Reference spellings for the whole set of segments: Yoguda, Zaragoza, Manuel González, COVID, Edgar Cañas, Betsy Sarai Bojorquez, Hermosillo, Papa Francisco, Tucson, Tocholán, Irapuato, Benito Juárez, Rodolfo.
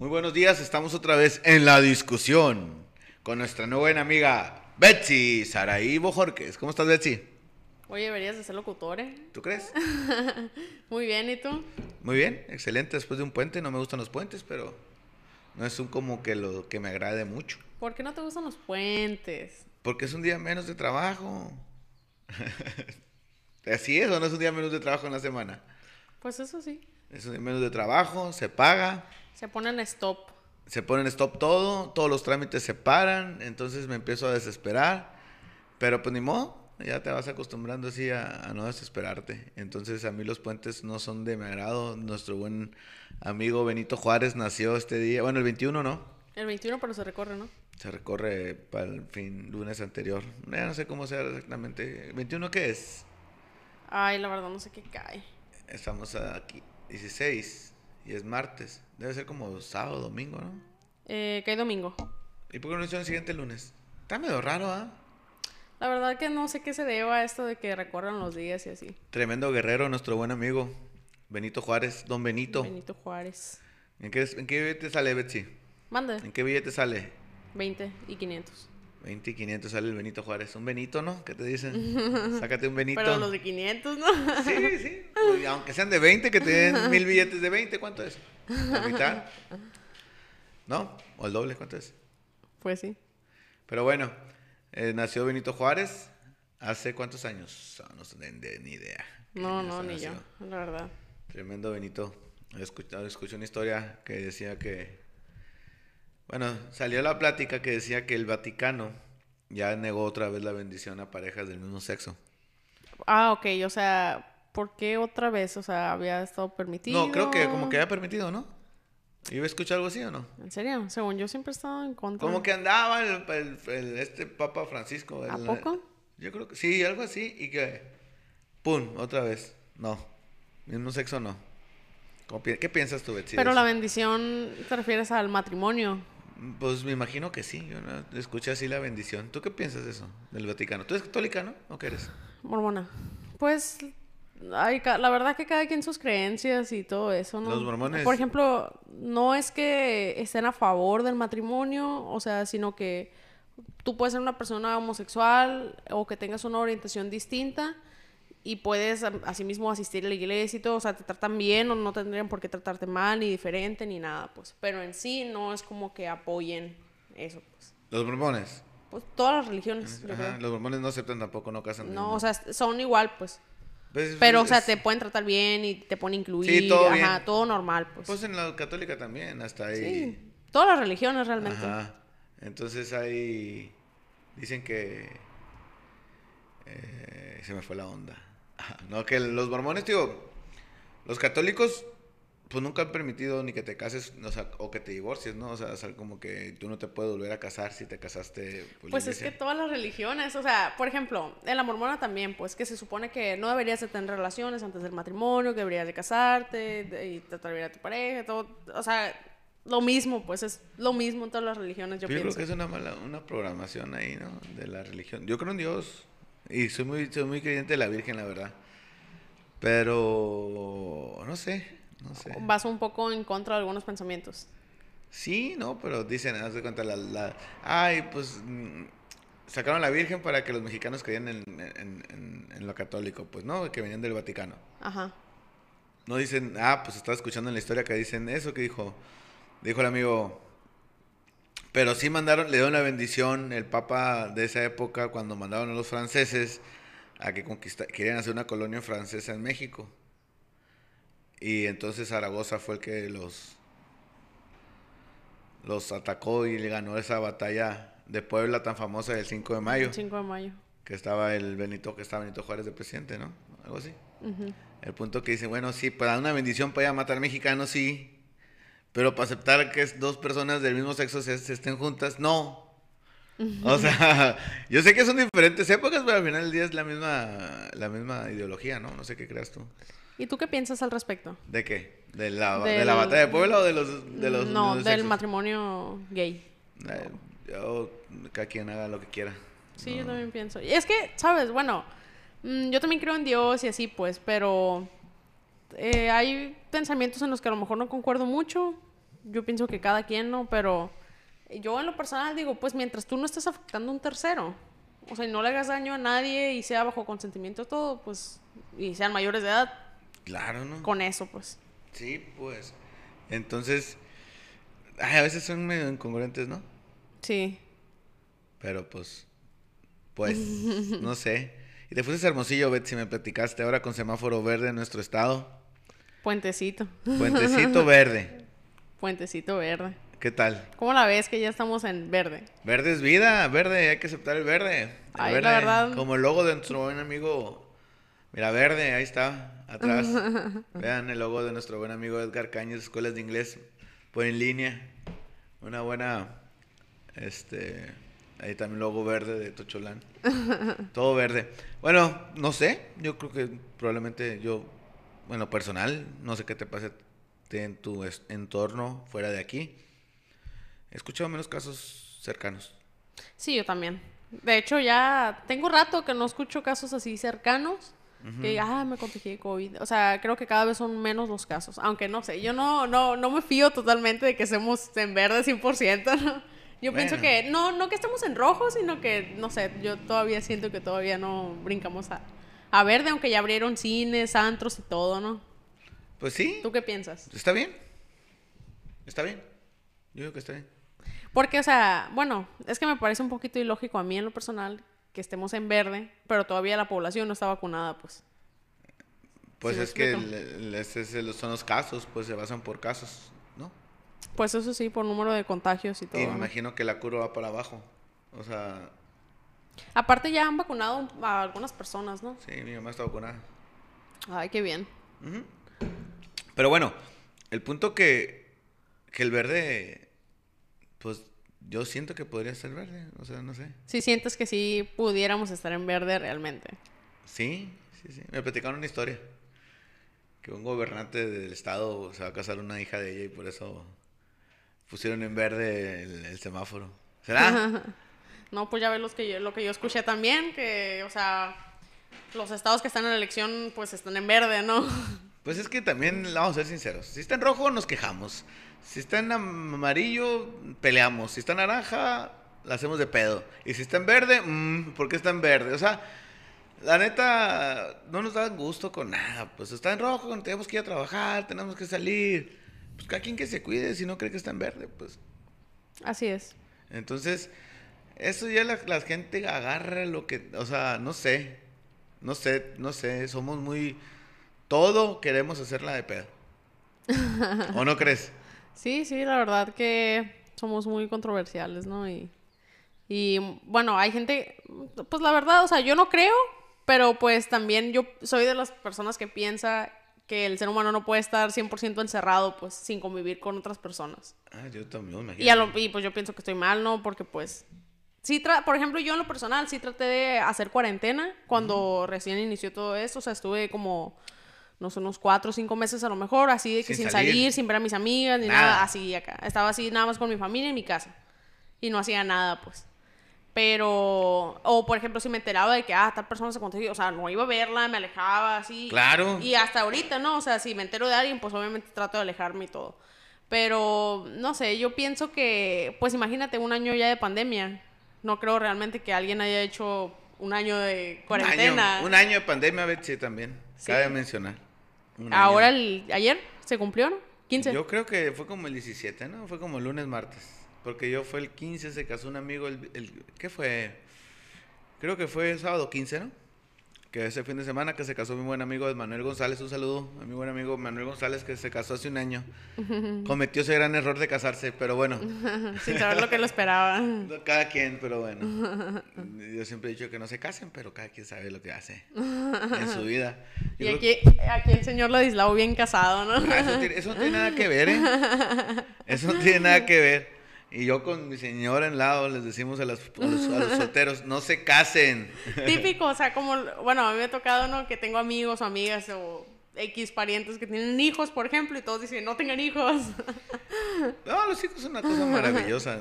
Muy buenos días, estamos otra vez en la discusión con nuestra nueva buena amiga Betsy Sarai Bojorquez. ¿Cómo estás, Betsy? Oye, deberías de ser locutor, ¿eh? ¿Tú crees? Muy bien, ¿y tú? Muy bien, excelente, después de un puente. No me gustan los puentes, pero no es un como que lo que me agrade mucho. ¿Por qué no te gustan los puentes? Porque es un día menos de trabajo. Así es, ¿o no es un día menos de trabajo en la semana? Pues eso sí. Es un día menos de trabajo, se paga. Se ponen stop. Se ponen stop todo, todos los trámites se paran, entonces me empiezo a desesperar, pero pues ni modo, ya te vas acostumbrando así a no desesperarte. Entonces a mí los puentes no son de mi agrado. Nuestro buen amigo Benito Juárez nació este día, bueno, el 21, ¿no? El 21, pero se recorre, ¿no? Se recorre para el fin, lunes anterior, no sé cómo sea exactamente. ¿21 qué es? Ay, la verdad no sé qué cae. Estamos aquí, 16, y es martes. Debe ser como sábado, domingo, ¿no? Cae domingo. ¿Y por qué no hicieron el siguiente lunes? Está medio raro, ¿ah? La verdad que no sé qué se deba a esto de que recorran los días y así. Tremendo guerrero, nuestro buen amigo Benito Juárez, don Benito. Benito Juárez. ¿En qué billete sale, Betsy? Manda. ¿En qué billete sale? 20 y 500. 20 y 500 sale el Benito Juárez. Un Benito, ¿no? ¿Qué te dicen? Sácate un Benito. Pero los de 500, ¿no? Sí, sí. Pues, aunque sean de 20, que te den 1000 billetes de 20, ¿cuánto es? ¿La mitad? ¿No? ¿O el doble? ¿Cuánto es? Pues sí. Pero bueno, nació Benito Juárez hace ¿cuántos años? No tienen ni idea. No, ni yo, la verdad. Tremendo Benito. Escuché una historia que decía que... Bueno, salió la plática que decía que el Vaticano ya negó otra vez la bendición a parejas del mismo sexo. Ah, ok, o sea... ¿Por qué otra vez? O sea, había estado permitido. No, creo que como que había permitido, ¿no? ¿Yo escuché algo así o no? ¿En serio? Según yo siempre he estado en contra. Como que andaba este Papa Francisco. ¿A poco? Yo creo que sí, algo así. Y que, ¡pum!, otra vez. No, mismo sexo no. ¿Qué piensas tú, Betsy? Pero la bendición, ¿te refieres al matrimonio? Pues me imagino que sí. Yo no escuché así la bendición. ¿Tú qué piensas de eso, del Vaticano? ¿Tú eres católica, no? ¿O qué eres? Mormona. Pues... Ay, la verdad que cada quien sus creencias y todo eso, ¿no? Los mormones... Por ejemplo, no es que estén a favor del matrimonio, o sea, sino que tú puedes ser una persona homosexual o que tengas una orientación distinta y puedes asimismo asistir a la iglesia y todo, o sea, te tratan bien o no tendrían por qué tratarte mal, ni diferente, ni nada, pues. Pero en sí no es como que apoyen eso, pues. ¿Los mormones? Pues todas las religiones. Ajá, los mormones no aceptan tampoco, no casan. No, o sea, son igual, pues. Pues, pero, o sea, te pueden tratar bien y te pueden incluir. Sí, todo bien. Ajá, todo normal, pues. Pues en la católica también, hasta ahí. Sí, todas las religiones realmente. Ajá. Entonces ahí dicen que... se me fue la onda. No, que los mormones, digo, los católicos, pues nunca han permitido ni que te cases, o sea, o que te divorcies, ¿no? O sea, como que tú no te puedes volver a casar si te casaste. Pues es que todas las religiones, o sea, por ejemplo, en la mormona también, pues, que se supone que no deberías de tener relaciones antes del matrimonio, que deberías de casarte y tratar bien a tu pareja, todo, o sea, lo mismo, pues, es lo mismo en todas las religiones, yo pienso. Creo que es una programación ahí, ¿no? De la religión. Yo creo en Dios y soy muy creyente de la Virgen, la verdad. Pero, no sé. Vas un poco en contra de algunos pensamientos. Sí, no, pero dicen, haz de cuenta, ay, pues, sacaron a la Virgen para que los mexicanos creían en lo católico, pues, ¿no? Que venían del Vaticano. Ajá. No dicen, pues, estaba escuchando en la historia que dicen eso, que dijo el amigo, pero sí le dieron la bendición el Papa de esa época cuando mandaron a los franceses a que querían hacer una colonia francesa en México. Y entonces Zaragoza fue el que los atacó y le ganó esa batalla de Puebla tan famosa del 5 de mayo. El 5 de mayo. Que estaba Benito Juárez de presidente, ¿no? Algo así. Uh-huh. El punto que dice, bueno, sí, para dar una bendición para matar mexicanos, sí, pero para aceptar que dos personas del mismo sexo se estén juntas, no. Uh-huh. O sea, yo sé que son diferentes épocas, pero al final del día es la misma ideología, ¿no? No sé qué creas tú. ¿Y tú qué piensas al respecto? ¿De qué? ¿De la batalla de Puebla o de los No, del sexos? Matrimonio gay. Yo, cada quien haga lo que quiera. Sí, no. Yo también pienso. Y es que, ¿sabes? Bueno, yo también creo en Dios y así, pues, pero hay pensamientos en los que a lo mejor no concuerdo mucho, yo pienso que cada quien, ¿no? Pero yo en lo personal digo, pues mientras tú no estés afectando a un tercero, o sea, y no le hagas daño a nadie y sea bajo consentimiento todo, pues, y sean mayores de edad. Claro, ¿no? Con eso, pues. Sí, pues. Entonces, a veces son medio incongruentes, ¿no? Sí. Pero pues, no sé. Y te fuiste a Hermosillo, Betsy, me platicaste ahora con semáforo verde en nuestro estado. Puentecito. Puentecito verde. Puentecito verde. ¿Qué tal? ¿Cómo la ves que ya estamos en verde? Verde es vida, verde, hay que aceptar el verde. Ay, verde, la verdad. Como el logo de nuestro buen amigo, mira, verde, ahí está, atrás. Vean el logo de nuestro buen amigo Edgar Cañas, Escuelas de Inglés, por en línea. Una buena, ahí también logo verde de Tocholán. Todo verde. Bueno, no sé, yo creo que probablemente yo, bueno, personal, no sé qué te pase en tu entorno fuera de aquí. He escuchado menos casos cercanos. Sí, yo también. De hecho, ya tengo rato que no escucho casos así cercanos. Uh-huh. Que, me contagié de COVID. O sea, creo que cada vez son menos los casos. Aunque no sé, yo no me fío totalmente de que estemos en verde 100%, ¿no? Yo pienso que, no que estemos en rojo, sino que, no sé, yo todavía siento que todavía no brincamos a verde, aunque ya abrieron cines, antros y todo, ¿no? Pues sí. ¿Tú qué piensas? Está bien. Está bien. Yo creo que está bien. Porque, o sea, bueno, es que me parece un poquito ilógico a mí en lo personal que estemos en verde, pero todavía la población no está vacunada, pues. Pues ¿sí es que son los casos, pues se basan por casos, ¿no? Pues eso sí, por número de contagios y todo. Y me imagino que la curva va para abajo, o sea... Aparte ya han vacunado a algunas personas, ¿no? Sí, mi mamá está vacunada. Ay, qué bien. Uh-huh. Pero bueno, el punto que el verde... Pues yo siento que podría ser verde, o sea, no sé. Sí, sientes que sí pudiéramos estar en verde realmente. Sí. Me platicaron una historia. Que un gobernante del estado se va a casar una hija de ella y por eso pusieron en verde el semáforo. ¿Será? No, pues ya ves lo que yo escuché también, que, o sea, los estados que están en la elección, pues están en verde, ¿no? Pues es que también, vamos a ser sinceros, si está en rojo nos quejamos, si está en amarillo peleamos, si está en naranja la hacemos de pedo, y si está en verde, ¿por qué está en verde? O sea, la neta, no nos da gusto con nada, pues está en rojo, tenemos que ir a trabajar, tenemos que salir, pues cada quien que se cuide si no cree que está en verde, pues. Así es. Entonces, eso ya la gente agarra lo que, o sea, no sé, somos muy... Todo queremos hacerla de pedo. ¿O no crees? Sí, la verdad que somos muy controversiales, ¿no? Y bueno, hay gente... Pues la verdad, o sea, yo no creo, pero pues también yo soy de las personas que piensa que el ser humano no puede estar 100% encerrado, pues, sin convivir con otras personas. Ah, yo también, imagino. Y pues yo pienso que estoy mal, ¿no? Porque pues... Sí, por ejemplo, yo en lo personal sí traté de hacer cuarentena cuando recién inició todo esto, o sea, estuve como... No sé, unos 4 o 5 meses a lo mejor, así de que sin salir, sin ver a mis amigas, ni nada, así acá. Estaba así nada más con mi familia en mi casa. Y no hacía nada, pues. Pero, o por ejemplo, si me enteraba de que, tal persona se contagió, o sea, no iba a verla, me alejaba, así. Claro. Y hasta ahorita, ¿no? O sea, si me entero de alguien, pues obviamente trato de alejarme y todo. Pero, no sé, yo pienso que, pues imagínate, un año ya de pandemia. No creo realmente que alguien haya hecho un año de cuarentena. Un año de pandemia, Betsy, también. Sí. Cabe mencionar. Ahora, ayer, ¿se cumplió, no? 15. Yo creo que fue como el 17, ¿no? Fue como el lunes, martes. Porque yo fue el 15, se casó un amigo, ¿qué fue? Creo que fue el sábado 15, ¿no? Que ese fin de semana que se casó mi buen amigo Manuel González, un saludo a mi buen amigo Manuel González, que se casó hace un año. Cometió ese gran error de casarse, pero bueno. Sin saber lo que lo esperaba. Cada quien, pero bueno. Yo siempre he dicho que no se casen, pero cada quien sabe lo que hace en su vida. Yo y aquí el señor Ladislao bien casado, ¿no? Eso no tiene nada que ver, ¿eh? Eso no tiene nada que ver. Y yo con mi señora en lado les decimos a los solteros, no se casen. Típico, o sea, como, bueno, a mí me ha tocado, ¿no? Que tengo amigos o amigas o X parientes que tienen hijos, por ejemplo, y todos dicen, no tengan hijos. No, los hijos son una cosa maravillosa.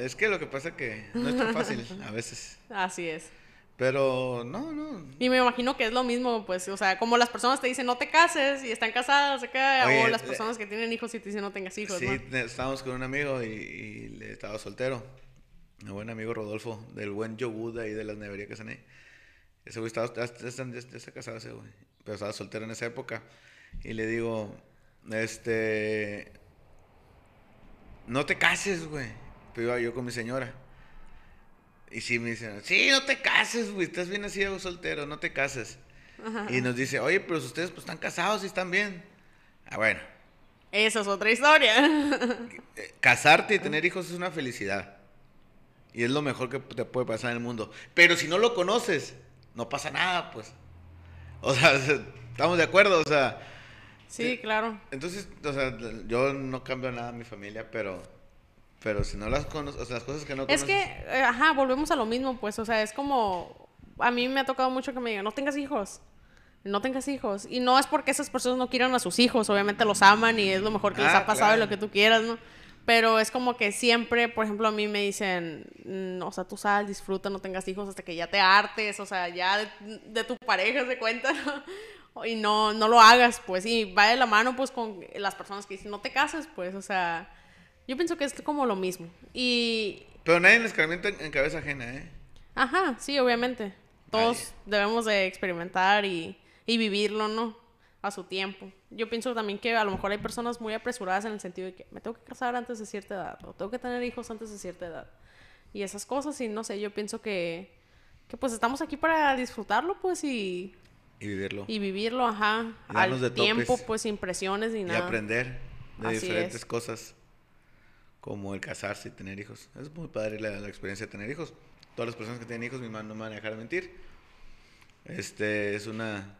Es que lo que pasa es que no es tan fácil a veces. Así es. Pero no. Y me imagino que es lo mismo, pues, o sea, como las personas te dicen no te cases y están casadas acá, oye, o las personas que tienen hijos y te dicen no tengas hijos. Sí, ¿no? Estábamos con un amigo y estaba soltero, un buen amigo Rodolfo, del buen Yoguda y de las neverías que están ahí. Ese güey está casado ese güey, pero estaba soltero en esa época. Y le digo, no te cases, güey. Pero iba yo con mi señora. Y sí me dicen, sí, no te cases, güey, estás bien así, soltero, no te cases. Ajá. Y nos dice, oye, pero ustedes pues están casados y están bien. Ah, bueno. Esa es otra historia. Casarte y tener hijos es una felicidad. Y es lo mejor que te puede pasar en el mundo. Pero si no lo conoces, no pasa nada, pues. O sea, estamos de acuerdo, o sea. Sí, claro. Entonces, o sea, yo no cambio nada en mi familia, pero si no las conoces, o sea, las cosas que no conoces... Es que, ajá, volvemos a lo mismo, pues, o sea, es como... A mí me ha tocado mucho que me digan, no tengas hijos. Y no es porque esas personas no quieran a sus hijos, obviamente los aman y es lo mejor que les ha pasado, claro, y lo que tú quieras, ¿no? Pero es como que siempre, por ejemplo, a mí me dicen, o sea, tú sal, disfruta, no tengas hijos hasta que ya te hartes, o sea, ya de tu pareja se cuenta, ¿no? Y no lo hagas, pues, y va de la mano, pues, con las personas que dicen, no te cases, pues, o sea... Yo pienso que es como lo mismo. Y... Pero nadie les experimenta en cabeza ajena, ¿eh? Ajá, sí, obviamente. Todos debemos de experimentar y vivirlo, ¿no? A su tiempo. Yo pienso también que a lo mejor hay personas muy apresuradas en el sentido de que me tengo que casar antes de cierta edad, o tengo que tener hijos antes de cierta edad. Y esas cosas, y no sé, yo pienso que pues estamos aquí para disfrutarlo, pues, y... Y vivirlo. Y vivirlo, ajá. Y darnos de topes, tiempo, pues, sin presiones ni nada. Y aprender de diferentes cosas. Como el casarse y tener hijos. Es muy padre la experiencia de tener hijos. Todas las personas que tienen hijos, mi mamá no me van a dejar mentir. Es una...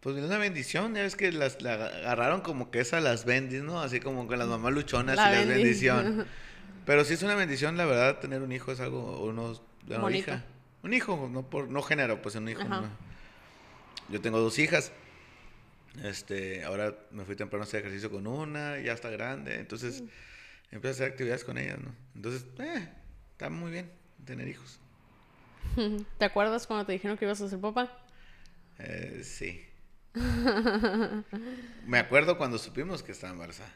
Pues es una bendición. Ya ves que la agarraron como que esas las bendis, ¿no? Así como con las mamás luchonas y las bendición. Pero sí es una bendición, la verdad, tener un hijo es algo... una hija. Un hijo, no género, pues un hijo. Una... Yo tengo dos hijas. Ahora me fui temprano a hacer ejercicio con una, ya está grande, entonces... Empiezo a hacer actividades con ellas, ¿no? Entonces, está muy bien tener hijos. ¿Te acuerdas cuando te dijeron que ibas a ser papá? Sí. Me acuerdo cuando supimos que estaba embarazada.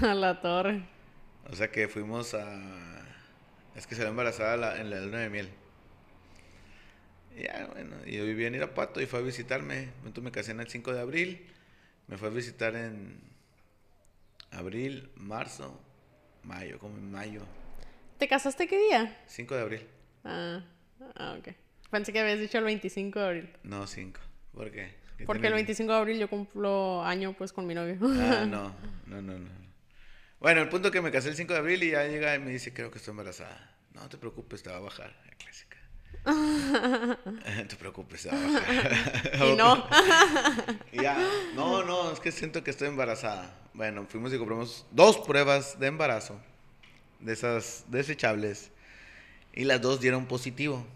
A la torre. O sea que fuimos a... Es que se la embarazada en la luna de miel. Y ya, bueno, yo vivía en Irapuato y fue a visitarme. Entonces me casé en el 5 de abril. Me fue a visitar en... Abril, marzo... Mayo, como en mayo. ¿Te casaste qué día? 5 de abril. Ah, ok. Pensé que habías dicho el 25 de abril. No, 5. ¿Por qué? Porque el 25 de abril yo cumplo año, pues, con mi novio. Ah, no. Bueno, el punto que me casé el 5 de abril y ya llega y me dice, creo que estoy embarazada. No te preocupes, te va a bajar. La clásica. No te preocupes, te va a bajar. Y no. Ya, no, es que siento que estoy embarazada. Bueno, fuimos y compramos 2 pruebas de embarazo, de esas desechables, y las 2 dieron positivo.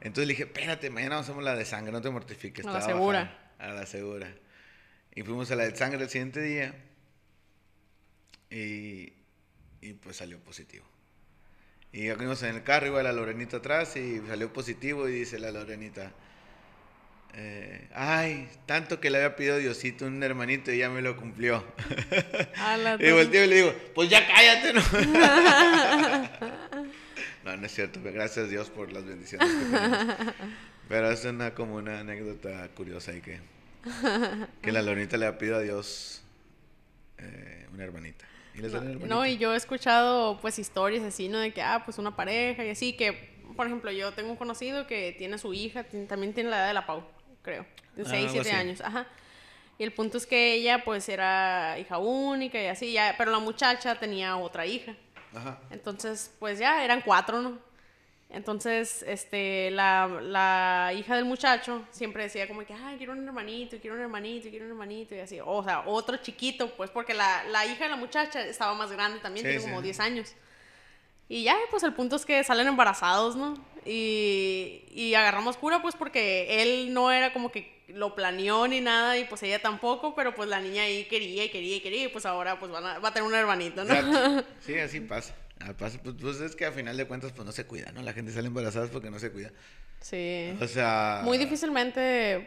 Entonces le dije, espérate, mañana hacemos la de sangre, no te mortifiques. A la segura. A la segura. Y fuimos a la de sangre el siguiente día, y pues salió positivo. Y fuimos en el carro, iba la Lorenita atrás, y salió positivo, y dice la Lorenita... ay, tanto que le había pedido Diosito un hermanito y ya me lo cumplió. Y volteo y le digo, pues ya cállate, ¿no? No es cierto, pero gracias a Dios por las bendiciones que tenemos. Pero es como una anécdota curiosa ahí que la Lonita le ha pedido a Dios una hermanita. ¿Y le sale hermanita? No, y yo he escuchado pues historias así, ¿no? De que, pues una pareja y así, que por ejemplo, yo tengo un conocido que tiene a su hija, también tiene la edad de la Pau, creo, de 6, 7 años, ajá. Y el punto es que ella, pues, era hija única y así, ya, pero la muchacha tenía otra hija. Ajá. Entonces, pues, ya eran 4, ¿no? Entonces, la hija del muchacho siempre decía como que, quiero un hermanito, quiero un hermanito, quiero un hermanito, y así. O sea, otro chiquito, pues, porque la hija de la muchacha estaba más grande también, sí, tiene como 10 años. Y ya, pues el punto es que salen embarazados, ¿no? Y agarramos cura, pues, porque él no era como que lo planeó ni nada, y pues ella tampoco, pero pues la niña ahí quería, y pues ahora pues va a tener un hermanito, ¿no? Exacto. Sí, así pasa. Al paso, pues es que a final de cuentas pues no se cuida, ¿no? La gente sale embarazada porque no se cuida. Sí. O sea... Muy difícilmente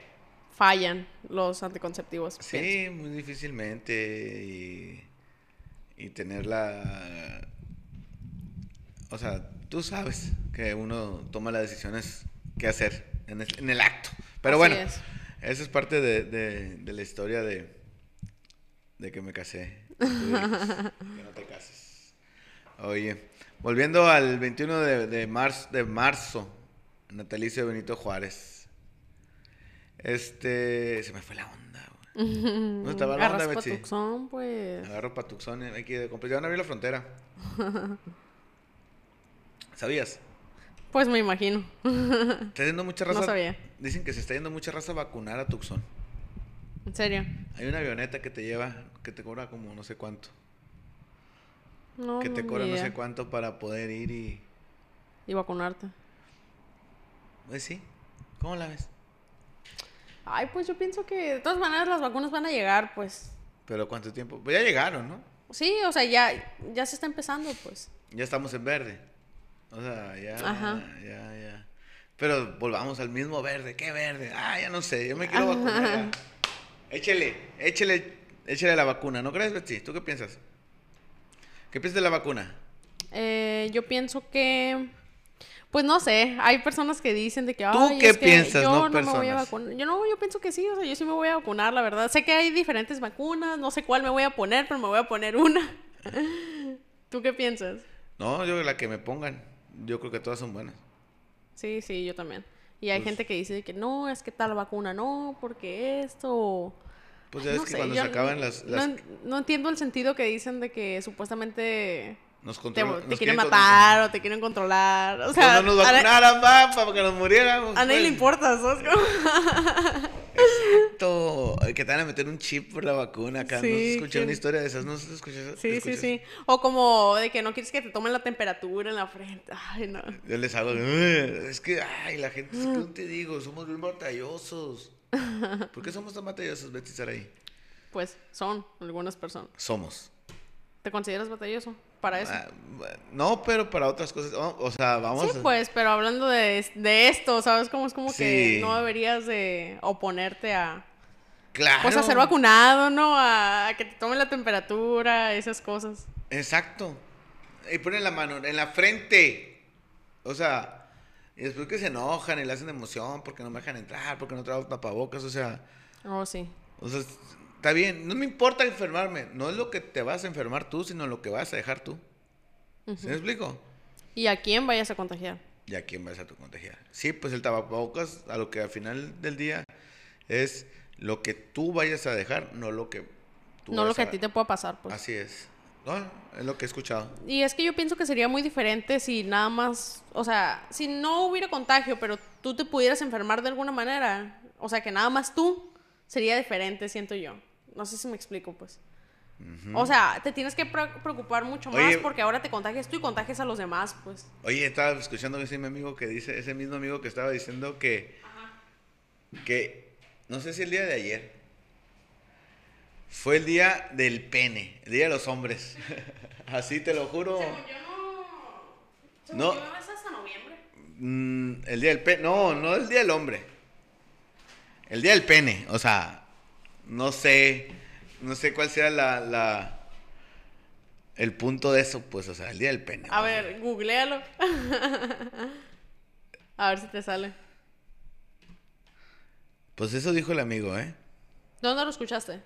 fallan los anticonceptivos. Sí, pienso. Muy difícilmente. Y tener la... O sea, tú sabes que uno toma las decisiones que hacer en el acto. Pero así bueno, es. Eso es parte de la historia de que me casé. Que no te cases. Oye, volviendo al 21 de marzo, natalicio de Benito Juárez. Se me fue la onda, güey. ¿Dónde estaba la onda, Betsy? Agarras patuxón, pues. Agarro patuxón. Aquí de compras. Ya van a abrir la frontera. ¿Sabías? Pues me imagino. Está yendo mucha raza. No sabía. Dicen que se está yendo mucha raza a vacunar a Tucson. ¿En serio? Hay una avioneta que te lleva, que te cobra como no sé cuánto. No, que te cobra no sé cuánto para poder ir y... Y vacunarte. Pues sí. ¿Cómo la ves? Ay, pues yo pienso que de todas maneras las vacunas van a llegar, pues. ¿Pero cuánto tiempo? Pues ya llegaron, ¿no? Sí, o sea, ya se está empezando, pues. Ya estamos en verde. O sea, ya. Pero volvamos al mismo verde. ¿Qué verde? Ah, ya no sé. Yo me quiero vacunar. Échale la vacuna. ¿No crees, Betsy? ¿Tú qué piensas? ¿Qué piensas de la vacuna? Yo pienso que... Pues no sé. Hay personas que dicen de que... ¿Tú qué piensas? Yo no me voy a vacunar. Yo pienso que sí. O sea, yo sí me voy a vacunar, la verdad. Sé que hay diferentes vacunas. No sé cuál me voy a poner, pero me voy a poner una. ¿Tú qué piensas? No, yo la que me pongan. Yo creo que todas son buenas. Sí, yo también. Y hay gente que dice que no, es que tal vacuna no, porque esto... Pues ya ves que cuando se acaban las... No entiendo el sentido que dicen de que supuestamente te quieren matar o te quieren controlar. O sea, no nos vacunaran, para que nos muriéramos. A nadie le importa, ¿sabes? Exacto. Que te van a meter un chip por la vacuna acá. Sí, no se escuchó una historia de esas. No se escuchó. Sí. O como de que no quieres que te tomen la temperatura en la frente. Ay, no. Yo les hago. Es que, ay, la gente, es que no te digo, somos muy batallosos. ¿Por qué somos tan batallosos, Betsy Sarai? Pues son algunas personas. Somos. ¿Te consideras batalloso para eso? No, pero para otras cosas. O sea, vamos. Sí, pues, pero hablando de esto, ¿sabes? Como es como que no deberías de oponerte a... Claro. Pues a ser vacunado, ¿no? A que te tomen la temperatura, esas cosas. Exacto. Y ponen la mano en la frente. O sea, y después que se enojan y le hacen de emoción porque no me dejan entrar, porque no traigo tapabocas, o sea... Oh, sí. O sea... Está bien, no me importa enfermarme. No es lo que te vas a enfermar tú, sino lo que vas a dejar tú. Uh-huh. ¿Sí me explico? ¿Y a quién vayas a contagiar? ¿Y a quién vas a contagiar? Sí, pues el tapabocas, a lo que al final del día es lo que tú vayas a dejar, no lo que tú no lo que a ti te pueda pasar, pues. Así es. No, es lo que he escuchado. Y es que yo pienso que sería muy diferente si nada más... O sea, si no hubiera contagio, pero tú te pudieras enfermar de alguna manera. O sea, que nada más tú, sería diferente, siento yo. No sé si me explico, pues. Uh-huh. O sea, te tienes que preocupar mucho más. Oye, porque ahora te contagias tú y contagias a los demás, pues. Oye, estaba escuchando ese amigo que dice, ese mismo amigo que estaba diciendo que... Ajá. Que, no sé si el día de ayer, fue el día del pene, el día de los hombres. Así te lo juro. Según yo no... Según yo no es hasta noviembre. El día del pene, no el día del hombre. El día del pene, o sea... No sé cuál sea el punto de eso, pues, o sea, el día del pene. A ver, googléalo. A ver si te sale. Pues eso dijo el amigo, ¿eh? ¿Dónde lo escuchaste?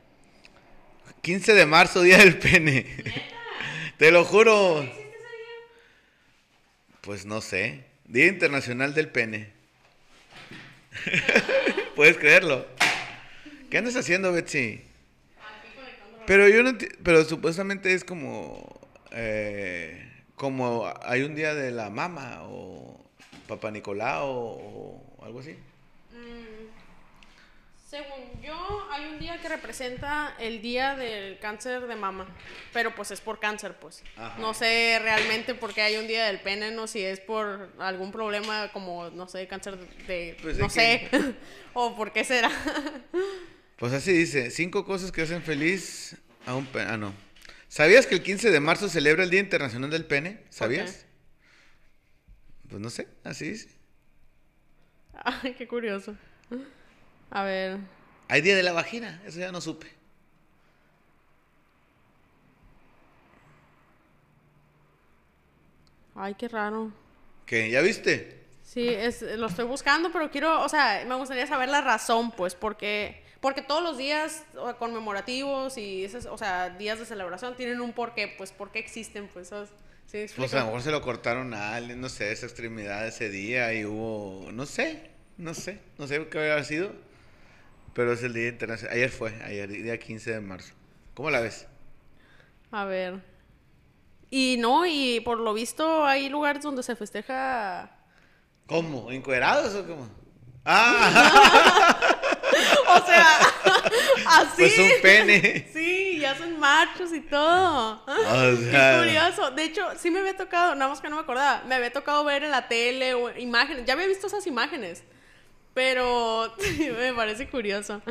15 de marzo, día del pene. ¿Neta? Te lo juro. ¿Qué hiciste ese día? Pues no sé. Día Internacional del Pene. Puedes creerlo. ¿Qué andas haciendo, Betsy? Pero yo no... Pero supuestamente es como... como hay un día de la mama o Papá Nicolau o algo así. Según yo, hay un día que representa el día del cáncer de mama. Pero pues es por cáncer, pues. Ajá. No sé realmente por qué hay un día del pene, no, si es por algún problema como, no sé, cáncer de... Pues no sé. Que... o por qué será. Pues así dice, 5 cosas que hacen feliz a un pene. Ah, no. ¿Sabías que el 15 de marzo celebra el Día Internacional del Pene? ¿Sabías? Okay. Pues no sé, así dice. Ay, qué curioso. A ver. Hay Día de la Vagina, eso ya no supe. Ay, qué raro. ¿Qué? ¿Ya viste? Sí, lo estoy buscando, pero quiero, o sea, me gustaría saber la razón, pues, porque todos los días conmemorativos y esos, o sea, días de celebración tienen un porqué, pues, ¿por qué existen? Pues, ¿sí? Pues a lo mejor se lo cortaron a alguien, no sé, esa extremidad ese día y hubo, no sé qué hubiera sido, pero es el Día Internacional, ayer, el día 15 de marzo. ¿Cómo la ves? A ver. Y no, y por lo visto hay lugares donde se festeja... ¿Cómo? ¿Encuerados o cómo? ¡Ah! O sea, así. Pues un pene. Sí, ya son machos y todo. O sea, qué curioso. De hecho, sí me había tocado, nada más que no me acordaba, me había tocado ver en la tele o imágenes. Ya había visto esas imágenes, pero me parece curioso.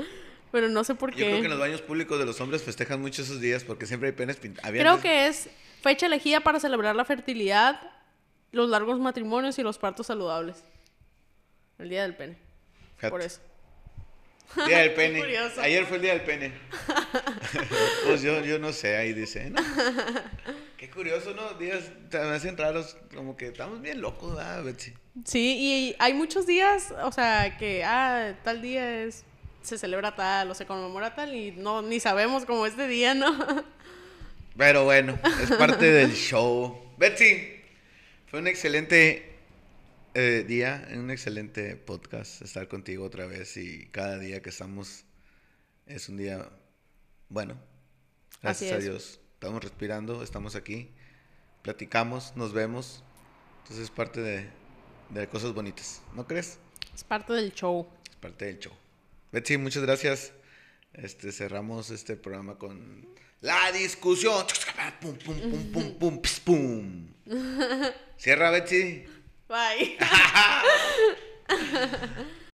Pero no sé por qué. Yo creo que en los baños públicos de los hombres festejan mucho esos días porque siempre hay penes pintados. Creo que es fecha elegida para celebrar la fertilidad, los largos matrimonios y los partos saludables. El Día del Pene. Fíjate. Por eso. Día del Pene. Curioso. Ayer fue el Día del Pene. Pues yo no sé, ahí dice, ¿no? Qué curioso, ¿no? Días me hacen raros, como que estamos bien locos, ¿verdad, Betsy? Sí, y hay muchos días, o sea, que tal día se celebra tal o se conmemora tal y no ni sabemos cómo este día, ¿no? Pero bueno, es parte del show. Betsy, fue un excelente día, un excelente podcast estar contigo otra vez y cada día que estamos es un día bueno. Gracias a Dios. Estamos respirando, estamos aquí, platicamos, nos vemos. Entonces es parte de cosas bonitas, ¿no crees? Es parte del show. Es parte del show. Betsy, muchas gracias. Cerramos este programa con la discusión. Pum, pum, pum, pum, pum, pum, pum. Cierra, Betsy. Bye.